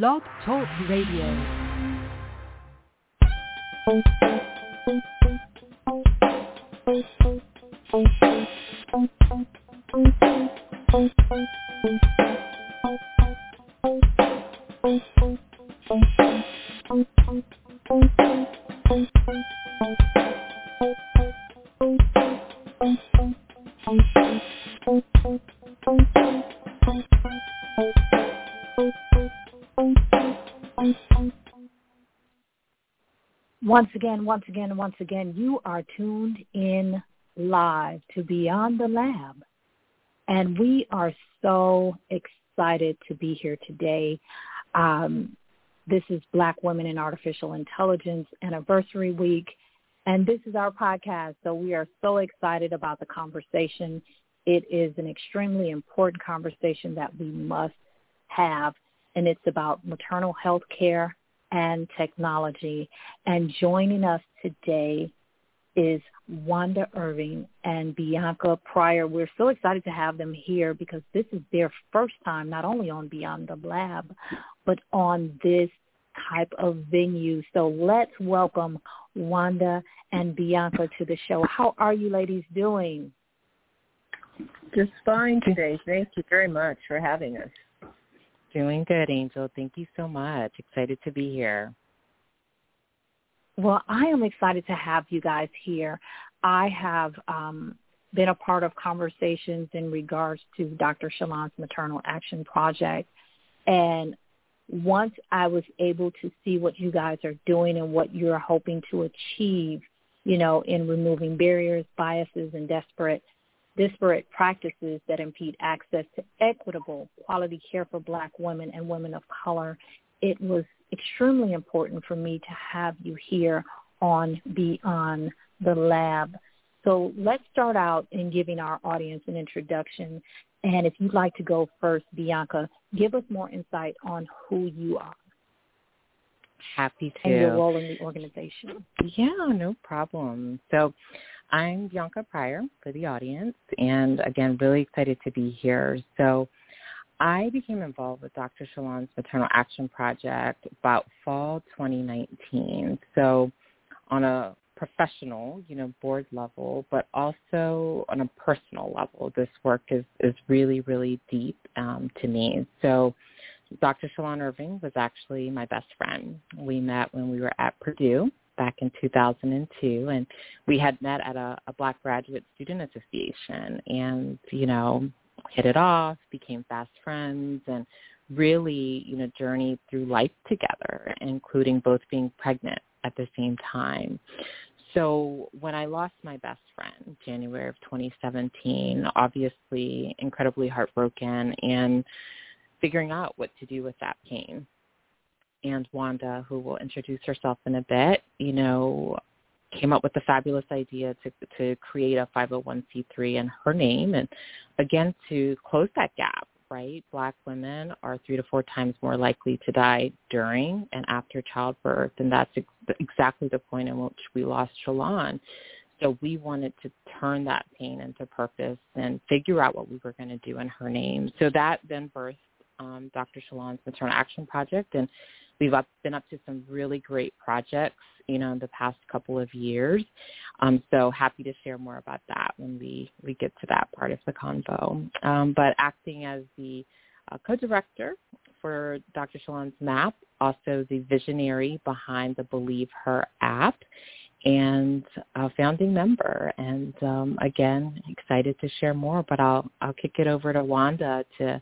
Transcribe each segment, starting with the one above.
Blog Talk Radio. Once again, you are tuned in live to Beyond the Lab, and we are so excited to be here today. This is Black Women in Artificial Intelligence Anniversary Week, and this is our podcast, so we are so excited about the conversation. It is an extremely important conversation that we must have, and it's about maternal health care and technology. And joining us today is Wanda Irving and Bianca Pryor. We're so excited to have them here because this is their first time, not only on Beyond the Lab, but on this type of venue. So let's welcome Wanda and Bianca to the show. How are you ladies doing? Just fine today. Thank you very much for having us. Doing good, Angel. Thank you so much. Excited to be here. Well, I am excited to have you guys here. I have been a part of conversations in regards to Dr. Shalon's Maternal Action Project. And once I was able to see what you guys are doing and what you're hoping to achieve, you know, in removing barriers, biases, and disparate practices that impede access to equitable quality care for Black women and women of color, it was extremely important for me to have you here on Beyond the Lab. So let's start out in giving our audience an introduction. And if you'd like to go first, Bianca, give us more insight on who you are. Happy to. And your role in the organization. Yeah, no problem. So I'm Bianca Pryor for the audience, and again, really excited to be here. So I became involved with Dr. Shalon's Maternal Action Project about fall 2019. So on a professional, board level, but also on a personal level, this work is really, really deep to me. So Dr. Shalon Irving was actually my best friend. We met when we were at Purdue back in 2002, and we had met at a Black Graduate Student Association and, hit it off, became fast friends, and really, journeyed through life together, including both being pregnant at the same time. So when I lost my best friend, January of 2017, obviously incredibly heartbroken and figuring out what to do with that pain. And Wanda, who will introduce herself in a bit, came up with the fabulous idea to create a 501c3 in her name, and again, to close that gap, right? Black women are 3 to 4 times more likely to die during and after childbirth, and that's exactly the point in which we lost Shalon. So we wanted to turn that pain into purpose and figure out what we were going to do in her name. So that then birthed Dr. Shalon's Maternal Action Project, and we've been up to some really great projects, in the past couple of years. So happy to share more about that when we get to that part of the convo. But acting as the co-director for Dr. Shalon's MAP, also the visionary behind the Believe Her app, and a founding member. And again, excited to share more, but I'll kick it over to Wanda to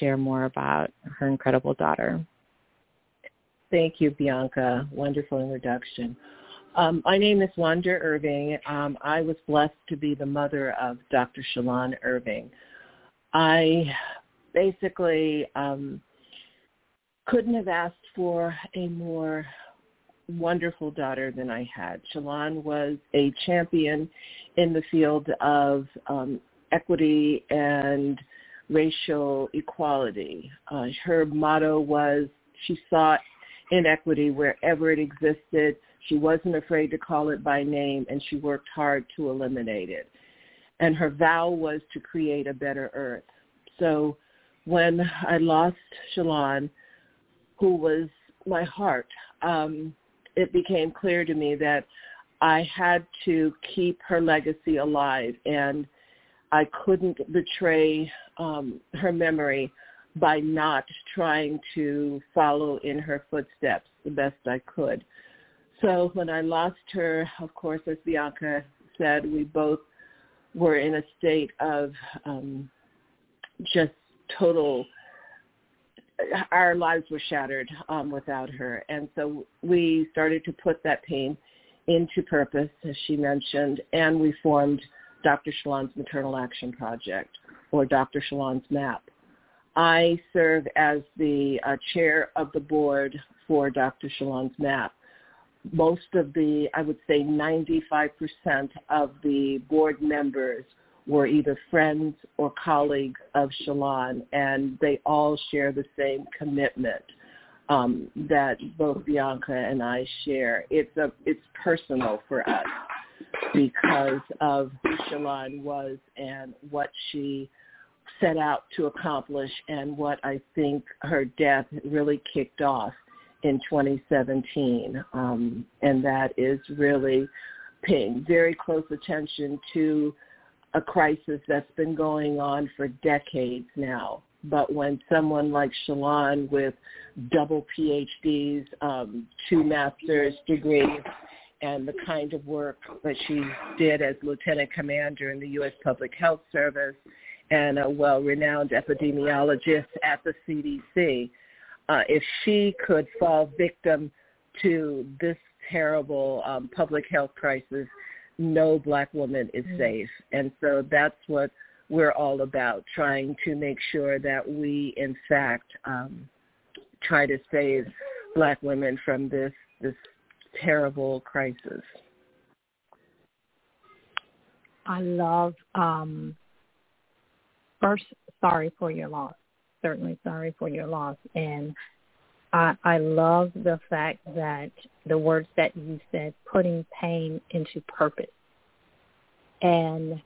share more about her incredible daughter. Thank you, Bianca. Wonderful introduction. My name is Wanda Irving. I was blessed to be the mother of Dr. Shalon Irving. I basically couldn't have asked for a more wonderful daughter than I had. Shalon was a champion in the field of equity and racial equality. Her motto was she sought inequity wherever it existed. She wasn't afraid to call it by name, and she worked hard to eliminate it. And her vow was to create a better earth. So when I lost Shalon, who was my heart, it became clear to me that I had to keep her legacy alive, and I couldn't betray her memory by not trying to follow in her footsteps the best I could. So when I lost her, of course, as Bianca said, we both were in a state of just total, our lives were shattered without her. And so we started to put that pain into purpose, as she mentioned, and we formed Dr. Shalon's Maternal Action Project, or Dr. Shalon's MAP. I serve as the chair of the board for Dr. Shalon's MAP. Most of the, I would say 95% of the board members were either friends or colleagues of Shalon, and they all share the same commitment that both Bianca and I share. It's personal for us because of who Shalon was and what she set out to accomplish, and what I think her death really kicked off in 2017, and that is really paying very close attention to a crisis that's been going on for decades now. But when someone like Shalon, with double PhDs, 2 master's degrees, and the kind of work that she did as lieutenant commander in the U.S. Public Health Service and a well-renowned epidemiologist at the CDC, if she could fall victim to this terrible public health crisis, no Black woman is safe. And so that's what we're all about, trying to make sure that we, in fact, try to save Black women from this terrible crisis. I love, first, sorry for your loss. Certainly sorry for your loss. And I love the fact that the words that you said, putting pain into purpose. And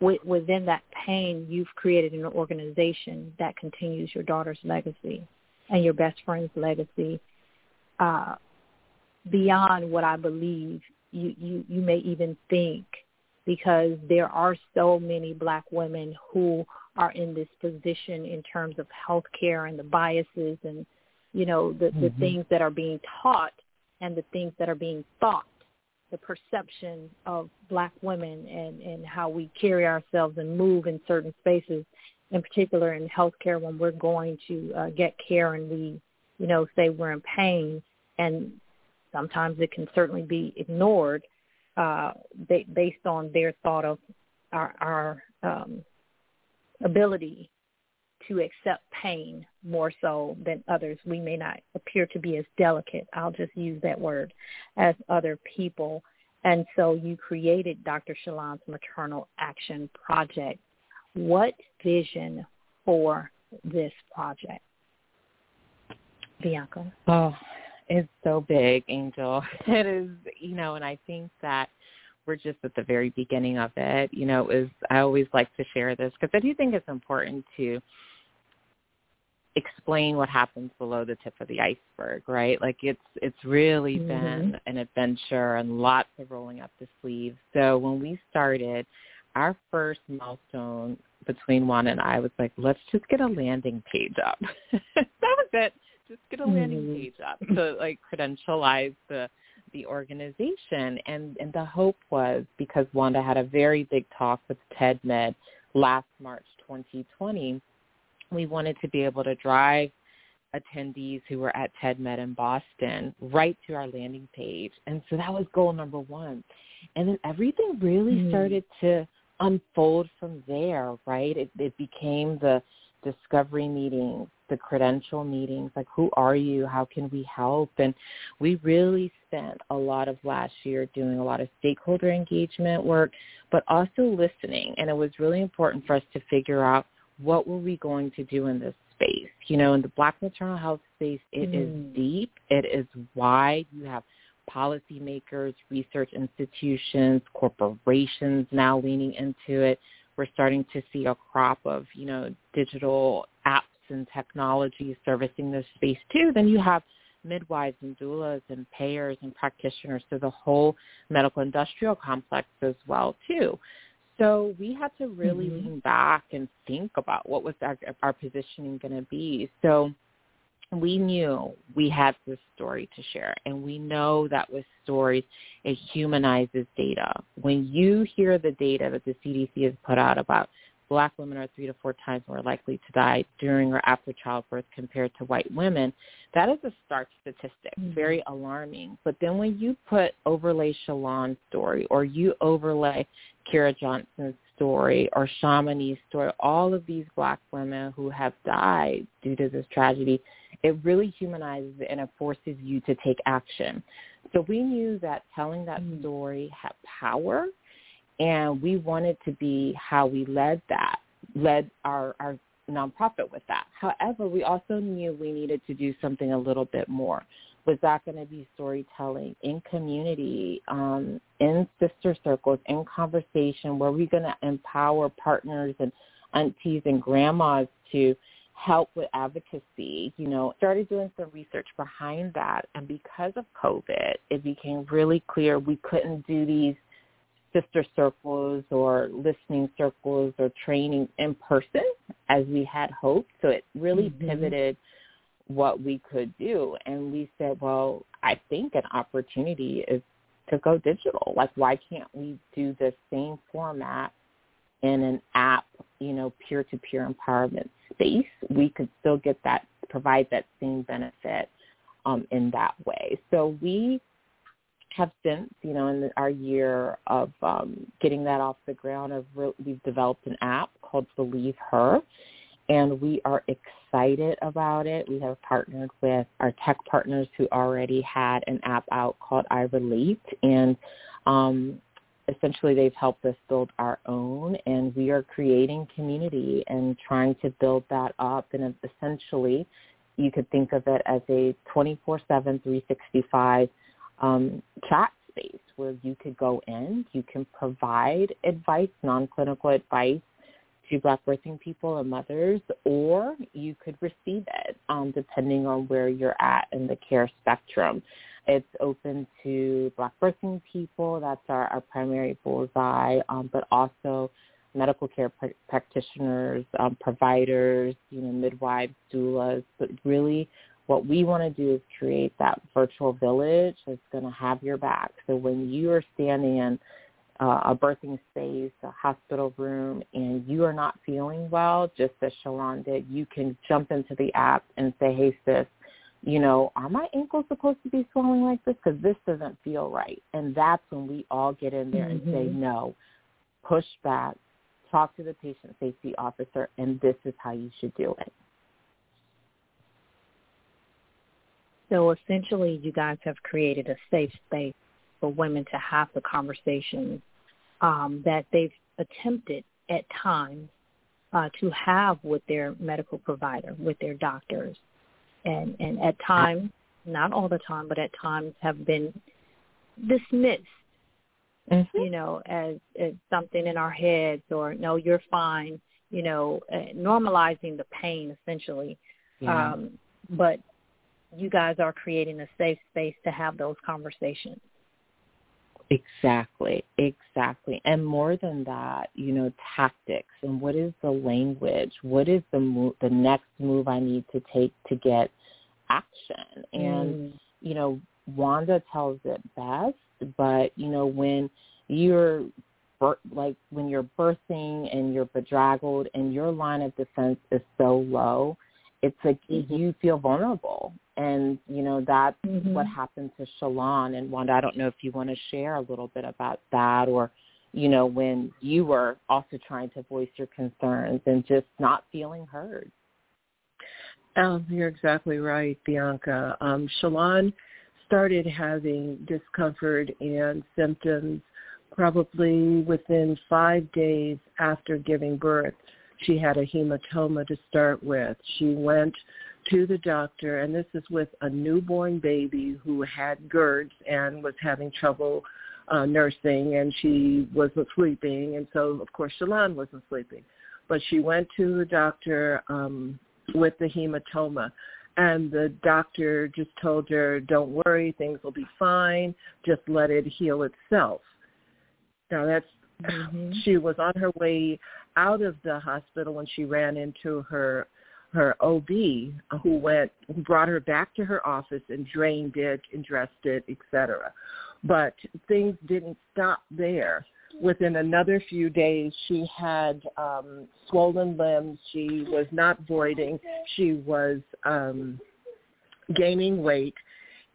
within that pain, you've created an organization that continues your daughter's legacy and your best friend's legacy beyond what I believe you may even think, because there are so many Black women who are in this position in terms of healthcare and the biases and, you know, the things that are being taught and the things that are being thought, the perception of Black women and how we carry ourselves and move in certain spaces, in particular in healthcare when we're going to get care and we, you know, say we're in pain, and sometimes it can certainly be ignored based on their thought of our ability to accept pain more so than others. We may not appear to be as delicate, I'll just use that word, as other people. And so you created Dr. Shalon's Maternal Action Project. What vision for this project, Bianca? Oh, it's so big, Angel. It is, you know, and I think that we're just at the very beginning of it. You know, I always like to share this because I do think it's important to explain what happens below the tip of the iceberg, right? Like it's really been an adventure and lots of rolling up the sleeves. So when we started, our first milestone between Juan and I was like, let's just get a landing page up. That was it. Just get a landing page up to like credentialize the organization. And the hope was, because Wanda had a very big talk with TED Med last March 2020, we wanted to be able to drive attendees who were at TED Med in Boston right to our landing page. And so that was goal number 1. And then everything really started to unfold from there, right? It became the discovery meetings, the credential meetings, like, who are you? How can we help? And we really spent a lot of last year doing a lot of stakeholder engagement work, but also listening. And it was really important for us to figure out what were we going to do in this space. You know, in the Black maternal health space, it is deep. It is wide. You have policymakers, research institutions, corporations now leaning into it. We're starting to see a crop of, you know, digital apps and technology servicing this space too, then you have midwives and doulas and payers and practitioners, so the whole medical industrial complex as well too. So we had to really lean back and think about what was our positioning going to be. So we knew we had this story to share, and we know that with stories, it humanizes data. When you hear the data that the CDC has put out about Black women are 3 to 4 times more likely to die during or after childbirth compared to white women, that is a stark statistic, very alarming. But then when you put overlay Shalon's story, or you overlay Kira Johnson's story, or Shamani's story, all of these Black women who have died due to this tragedy, it really humanizes it, and it forces you to take action. So we knew that telling that story had power, and we wanted to be how we led our nonprofit with that. However, we also knew we needed to do something a little bit more. Was that going to be storytelling in community, in sister circles, in conversation? Were we going to empower partners and aunties and grandmas to help with advocacy? You know, started doing some research behind that. And because of COVID, it became really clear we couldn't do these sister circles or listening circles or training in person as we had hoped. So it really pivoted what we could do. And we said, well, I think an opportunity is to go digital. Like, why can't we do the same format in an app, you know, peer-to-peer empowerment space? We could still get that, provide that same benefit in that way. So we have since, you know, in our year of getting that off the ground, we've developed an app called Believe Her, and we are excited about it. We have partnered with our tech partners who already had an app out called iRelate, and essentially they've helped us build our own, and we are creating community and trying to build that up. And essentially you could think of it as a 24/7, 365 chat space where you could go in, you can provide advice, non-clinical advice to Black birthing people and mothers, or you could receive it depending on where you're at in the care spectrum. It's open to Black birthing people, that's our primary bullseye, but also medical care practitioners, providers, you know, midwives, doulas, but really what we want to do is create that virtual village that's going to have your back. So when you are standing in a birthing space, a hospital room, and you are not feeling well, just as Shalon did, you can jump into the app and say, hey, sis, you know, are my ankles supposed to be swelling like this? Because this doesn't feel right. And that's when we all get in there and say, no, push back, talk to the patient safety officer, and this is how you should do it. So essentially, you guys have created a safe space for women to have the conversations that they've attempted at times to have with their medical provider, with their doctors, and at times, not all the time, but at times have been dismissed, you know, as something in our heads, or no, you're fine, you know, normalizing the pain essentially, but you guys are creating a safe space to have those conversations. Exactly. And more than that, you know, tactics and what is the language? What is the next move I need to take to get action? And, you know, Wanda tells it best, but, you know, when you're birthing and you're bedraggled and your line of defense is so low, it's like you feel vulnerable. And, you know, that's what happened to Shalon. And, Wanda, I don't know if you want to share a little bit about that, or, you know, when you were also trying to voice your concerns and just not feeling heard. You're exactly right, Bianca. Shalon started having discomfort and symptoms probably within 5 days after giving birth. She had a hematoma to start with. She went to the doctor, and this is with a newborn baby who had GERDs and was having trouble nursing, and she wasn't sleeping. And so, of course, Shalon wasn't sleeping. But she went to the doctor with the hematoma. And the doctor just told her, don't worry, things will be fine. Just let it heal itself. Now that's, she was on her way out of the hospital when she ran into her OB who brought her back to her office and drained it and dressed it, etc. But things didn't stop there. Within another few days, she had swollen limbs. She was not voiding. She was gaining weight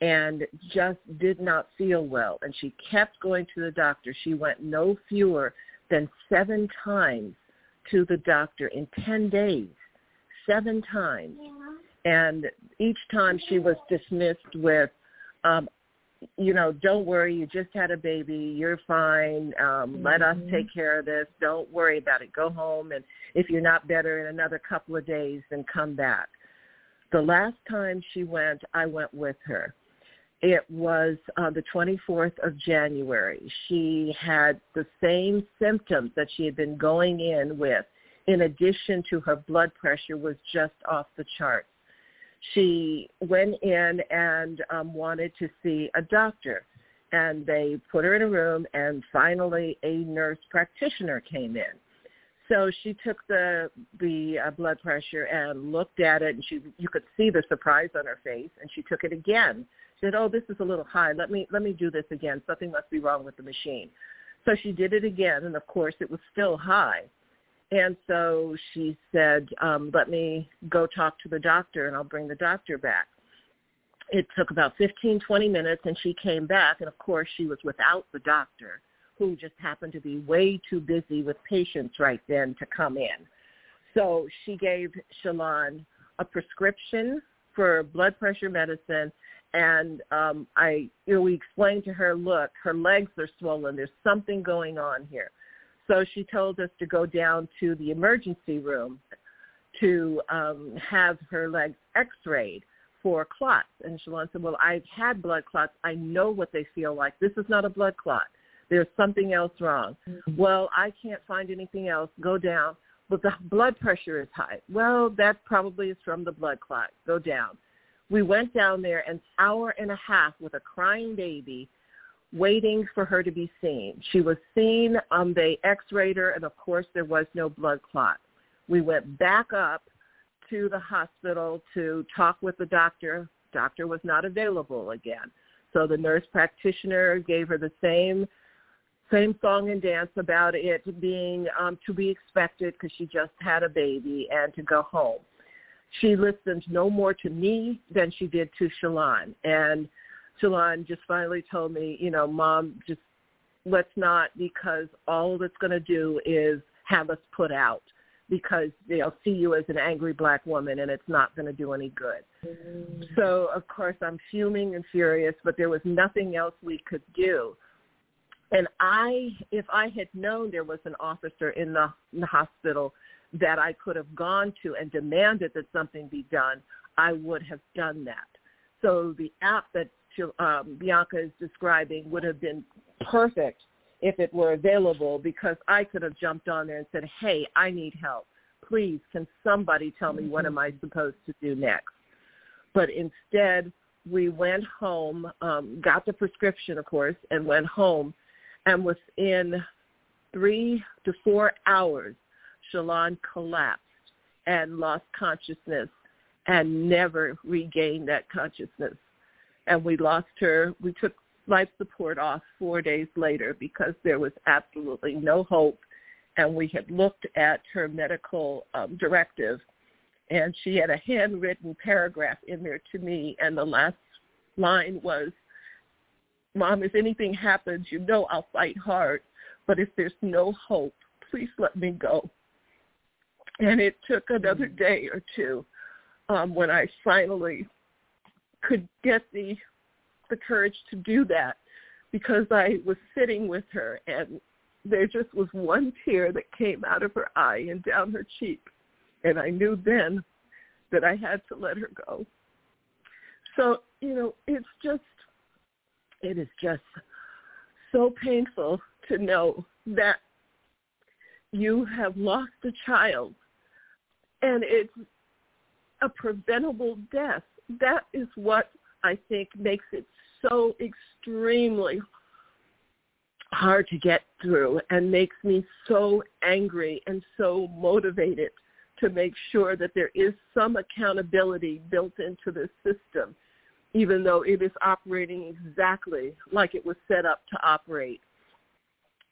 and just did not feel well. And she kept going to the doctor. She went no fewer than 7 times to the doctor in 10 days, 7 times. And each time she was dismissed with, don't worry, you just had a baby, you're fine, let us take care of this, don't worry about it, go home, and if you're not better in another couple of days, then come back. The last time she went, I went with her. It was the 24th of January. She had the same symptoms that she had been going in with, in addition to her blood pressure was just off the charts. She went in and wanted to see a doctor, and they put her in a room, and finally a nurse practitioner came in. So she took the blood pressure and looked at it, and you could see the surprise on her face, and she took it again. She said, oh, this is a little high. Let me do this again. Something must be wrong with the machine. So she did it again, and, of course, it was still high. And so she said, let me go talk to the doctor, and I'll bring the doctor back. It took about 15, 20 minutes, and she came back. And, of course, she was without the doctor, who just happened to be way too busy with patients right then to come in. So she gave Shalon a prescription for blood pressure medicine, and we explained to her, look, her legs are swollen. There's something going on here. So she told us to go down to the emergency room to have her legs x-rayed for clots. And Shalon said, well, I've had blood clots. I know what they feel like. This is not a blood clot. There's something else wrong. Mm-hmm. Well, I can't find anything else. Go down. But the blood pressure is high. Well, that probably is from the blood clot. Go down. We went down there an hour and a half with a crying baby, waiting for her to be seen. She was seen on the x-rayed her, and, of course, there was no blood clot. We went back up to the hospital to talk with the doctor. Doctor was not available again. So the nurse practitioner gave her the same song and dance about it being to be expected because she just had a baby and to go home. She listened no more to me than she did to Shalon. And Shalon just finally told me, Mom, just let's not, because all that's going to do is have us put out because they'll see you as an angry black woman and it's not going to do any good. Mm-hmm. So, of course, I'm fuming and furious, but there was nothing else we could do. And if I had known there was an officer in the hospital that I could have gone to and demanded that something be done, I would have done that. So the app that Bianca is describing would have been perfect if it were available, because I could have jumped on there and said, hey, I need help. Please, can somebody tell me what am I supposed to do next? But instead, we went home, got the prescription, of course, and went home. And within 3 to 4 hours, Shalon collapsed and lost consciousness and never regained that consciousness. And we lost her. We took life support off 4 days later because there was absolutely no hope. And we had looked at her medical directive, and she had a handwritten paragraph in there to me. And the last line was, Mom, if anything happens, I'll fight hard. But if there's no hope, please let me go. And it took another day or two when I finally could get the courage to do that, because I was sitting with her and there just was one tear that came out of her eye and down her cheek, and I knew then that I had to let her go. So, it is just so painful to know that you have lost a child, and it's a preventable death. That is what I think makes it so extremely hard to get through and makes me so angry and so motivated to make sure that there is some accountability built into this system, even though it is operating exactly like it was set up to operate.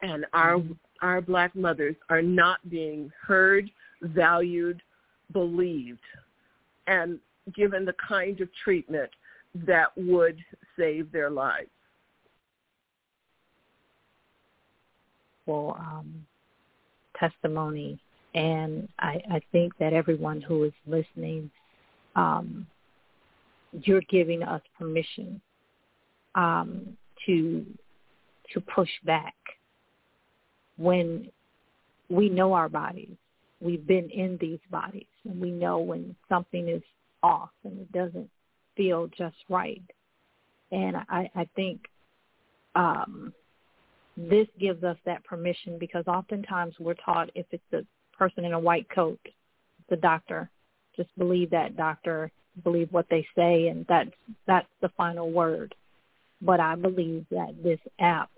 And our Black mothers are not being heard, valued, believed, and given the kind of treatment that would save their lives. Testimony, and I think that everyone who is listening, you're giving us permission to push back when we know our bodies. We've been in these bodies, and we know when something is off and it doesn't feel just right. And I think this gives us that permission, because oftentimes we're taught if it's a person in a white coat, the doctor, just believe that doctor, believe what they say, and that's the final word. But I believe that this app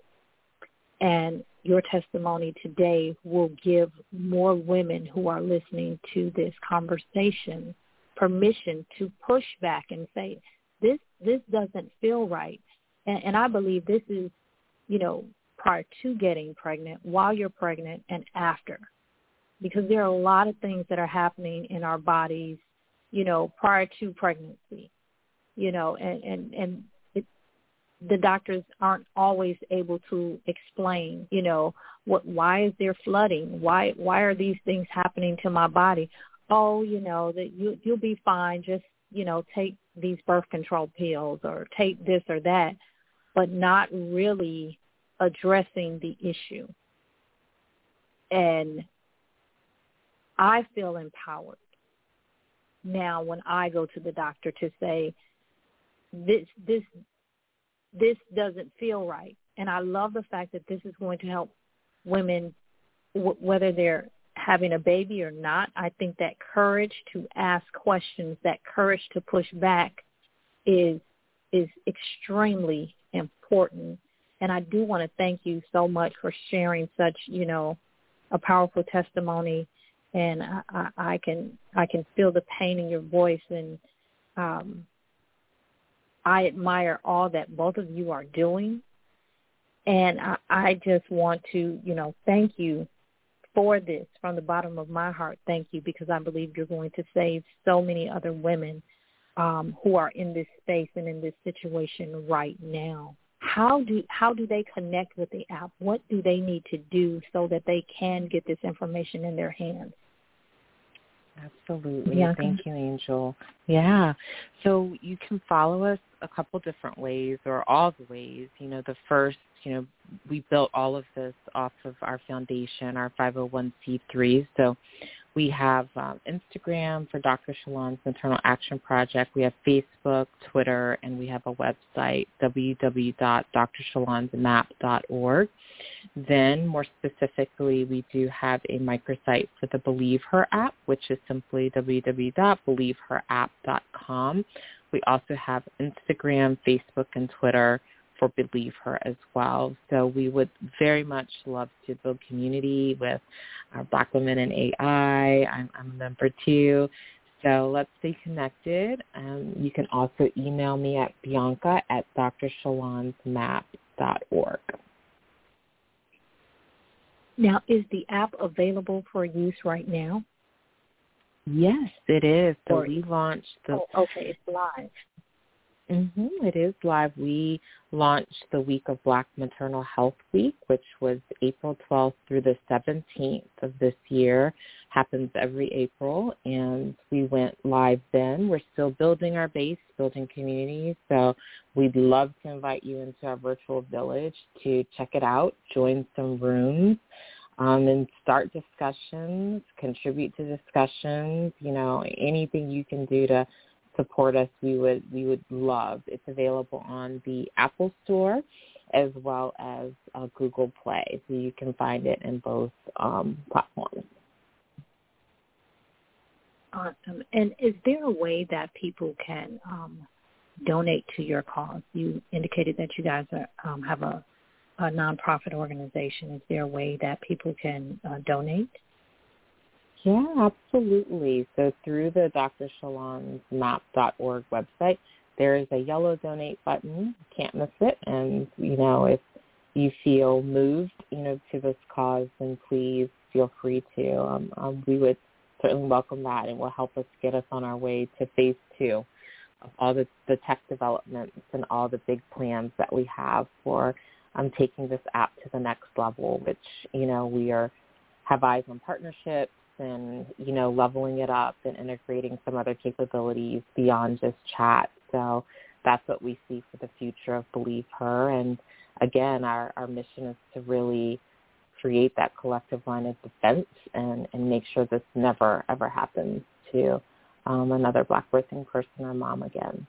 and your testimony today will give more women who are listening to this conversation permission to push back and say, this doesn't feel right. And I believe this is, prior to getting pregnant, while you're pregnant, and after. Because there are a lot of things that are happening in our bodies, prior to pregnancy, and the doctors aren't always able to explain, why is there flooding? Why are these things happening to my body? Oh, that you'll be fine. Just, take these birth control pills or take this or that, but not really addressing the issue. And I feel empowered now when I go to the doctor to say, this doesn't feel right. And I love the fact that this is going to help women, whether they're having a baby or not. I think that courage to ask questions, that courage to push back is extremely important. And I do want to thank you so much for sharing such, a powerful testimony. And I can feel the pain in your voice, and I admire all that both of you are doing. And I just want to, thank you for this from the bottom of my heart. Thank you, because I believe you're going to save so many other women who are in this space and in this situation right now. How do they connect with the app? What do they need to do so that they can get this information in their hands? Absolutely. Yeah. Thank you, Angel. Yeah. So you can follow us a couple different ways, or all the ways. The first, we built all of this off of our foundation, our 501c3. So we have Instagram for Dr. Shalon's Maternal Action Project. We have Facebook, Twitter, and we have a website, www.drshalonsmap.org. Then, more specifically, we do have a microsite for the Believe Her app, which is simply www.believeherapp.com. We also have Instagram, Facebook, and Twitter for Believe Her as well. So we would very much love to build community with our Black Women in AI. I'm a member too. So let's stay connected. You can also email me at bianca@drshalonsmap.org. Now, is the app available for use right now? Yes, it is. So we launched the... Oh, okay, it's live. Mm-hmm. It is live. We launched the week of Black Maternal Health Week, which was April 12th through the 17th of this year. Happens every April, and we went live then. We're still building our base, building community, so we'd love to invite you into our virtual village to check it out, join some rooms, and start discussions, contribute to discussions, anything you can do to support us, we would love. It's available on the Apple Store as well as Google Play, so you can find it in both platforms. Awesome. And is there a way that people can donate to your cause? You indicated that you guys are, have a nonprofit organization. Is there a way that people can donate? Yeah, absolutely. So through the Dr. Shalon's Map.org website, there is a yellow donate button. Can't miss it. And, you know, if you feel moved, you know, to this cause, then please feel free to. We would certainly welcome that, and will help us get us on our way to phase 2 of all the tech developments and all the big plans that we have for taking this app to the next level, which, you know, we are have eyes on partnerships and, you know, leveling it up and integrating some other capabilities beyond just chat. So that's what we see for the future of Believe Her. And again, our mission is to really create that collective line of defense and make sure this never, ever happens to another Black birthing person or mom again.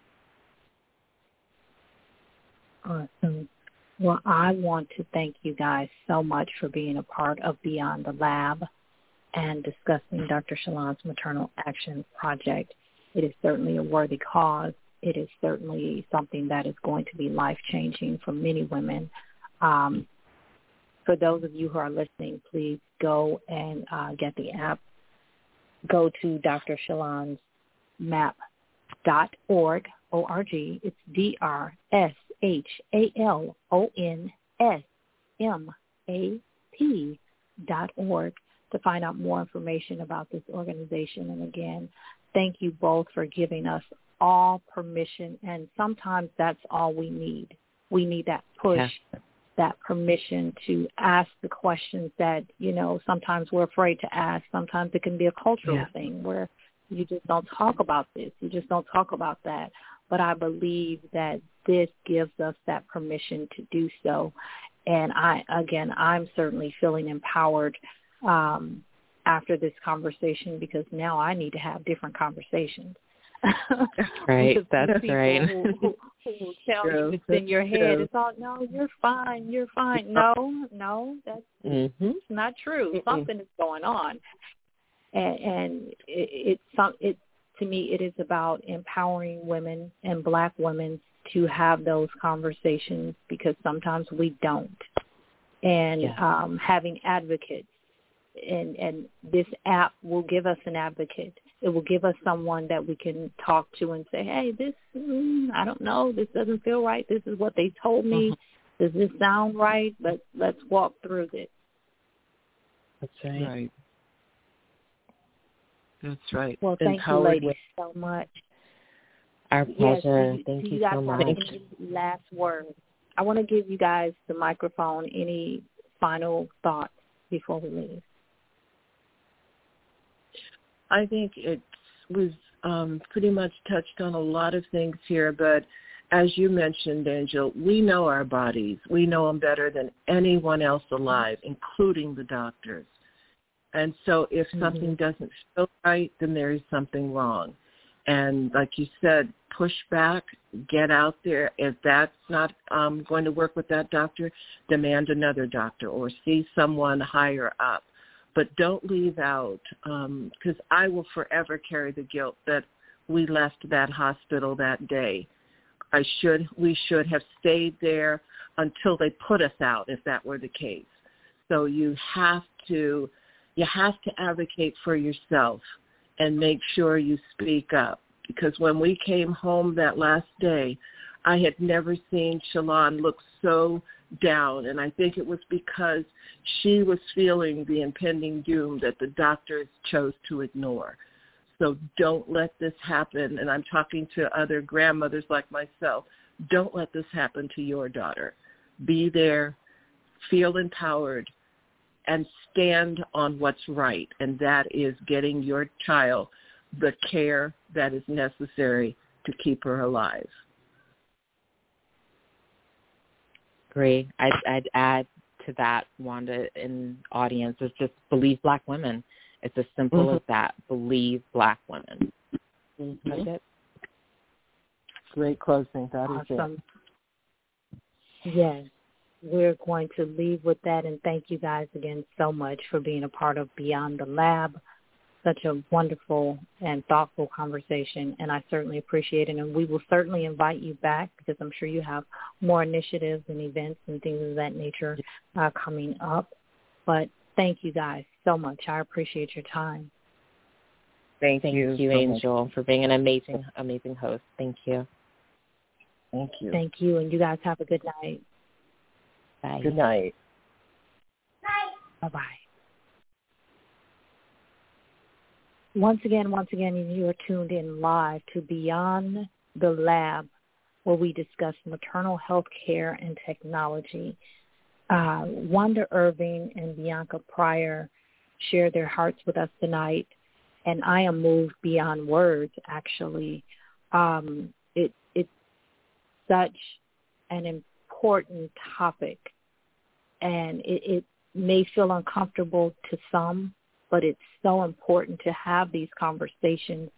Awesome. Well, I want to thank you guys so much for being a part of Beyond the Lab and discussing Dr. Shalon's Maternal Action Project. It is certainly a worthy cause. It is certainly something that is going to be life-changing for many women. For those of you who are listening, please go and get the app. Go to Dr. Shalon's Map.org, O-R-G. It's DRSHALONSMAP.org to find out more information about this organization. And again, thank you both for giving us all permission. And sometimes that's all we need. We need that push. Yeah. That permission to ask the questions that, you know, sometimes we're afraid to ask. Sometimes it can be a cultural thing where you just don't talk about this. You just don't talk about that. But I believe that this gives us that permission to do so. And I, again, I'm certainly feeling empowered after this conversation, because now I need to have different conversations. Right, that's right. Who will tell you it's in your head. It's all, no, you're fine, you're fine. No, that's it's not true. Something is going on, and it to me it is about empowering women and Black women to have those conversations, because sometimes we don't. And having advocates, and this app will give us an advocate. It will give us someone that we can talk to and say, hey, this, I don't know, this doesn't feel right. This is what they told me. Does this sound right? Let's walk through this. That's right. That's right. Well, thank you, ladies, so much. Our pleasure. Yes, thank you so much. Last word. I want to give you guys the microphone. Any final thoughts before we leave? I think it was pretty much touched on a lot of things here, but as you mentioned, Angel, we know our bodies. We know them better than anyone else alive, including the doctors. And so if something doesn't feel right, then there is something wrong. And like you said, push back, get out there. If that's not going to work with that doctor, demand another doctor or see someone higher up. But don't leave out, because I will forever carry the guilt that we left that hospital that day. We should have stayed there until they put us out, if that were the case. So you have to advocate for yourself and make sure you speak up. Because when we came home that last day, I had never seen Shalon look so down, and I think it was because she was feeling the impending doom that the doctors chose to ignore. So don't let this happen, and I'm talking to other grandmothers like myself, don't let this happen to your daughter. Be there, feel empowered, and stand on what's right, and that is getting your child the care that is necessary to keep her alive. Agree. I'd add to that, Wanda, in audience, is just believe Black women. It's as simple as that. Believe Black women. That's it. Great closing. That is it. Yes. We're going to leave with that, and thank you guys again so much for being a part of Beyond the Lab. such a wonderful and thoughtful conversation, and I certainly appreciate it. And we will certainly invite you back because I'm sure you have more initiatives and events and things of that nature coming up. But thank you guys so much. I appreciate your time. Thank you so Angel, much. For being an amazing, amazing host. Thank you. Thank you. Thank you, and you guys have a good night. Bye. Good night. Bye. Bye-bye. Once again, you are tuned in live to Beyond the Lab, where we discuss maternal health care and technology. Wanda Irving and Bianca Pryor share their hearts with us tonight, and I am moved beyond words, actually. It's such an important topic, and it may feel uncomfortable to some, but it's so important to have these conversations,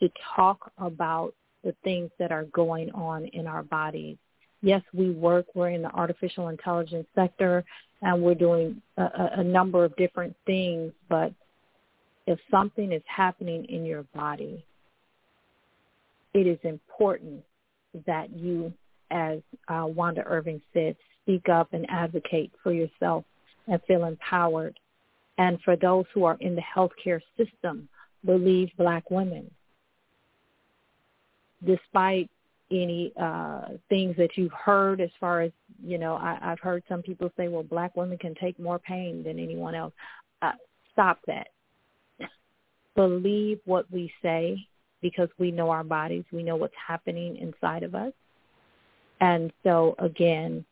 to talk about the things that are going on in our bodies. Yes, we're in the artificial intelligence sector, and we're doing a number of different things, but if something is happening in your body, it is important that you, as Wanda Irving said, speak up and advocate for yourself and feel empowered. And for those who are in the healthcare system, believe Black women. Despite any things that you've heard as far as, you know, I've heard some people say, well, Black women can take more pain than anyone else. Stop that. Believe what we say, because we know our bodies. We know what's happening inside of us. And so, again,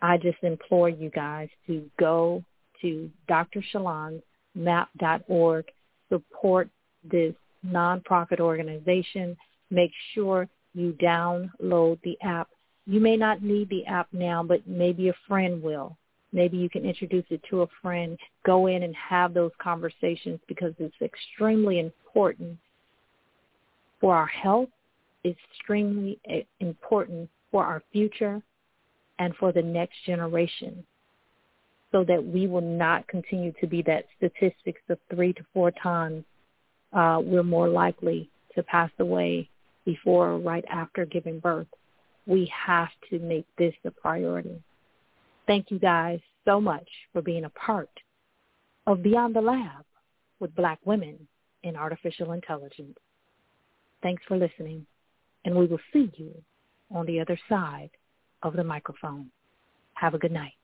I just implore you guys to go to drshalonsmap.org, support this nonprofit organization. Make sure you download the app. You may not need the app now, but maybe a friend will. Maybe you can introduce it to a friend. Go in and have those conversations, because it's extremely important for our health. It's extremely important for our future and for the next generation, so that we will not continue to be that statistics of 3 to 4 times we're more likely to pass away before or right after giving birth. We have to make this a priority. Thank you guys so much for being a part of Beyond the Lab with Black Women in Artificial Intelligence. Thanks for listening, and we will see you on the other side of the microphone. Have a good night.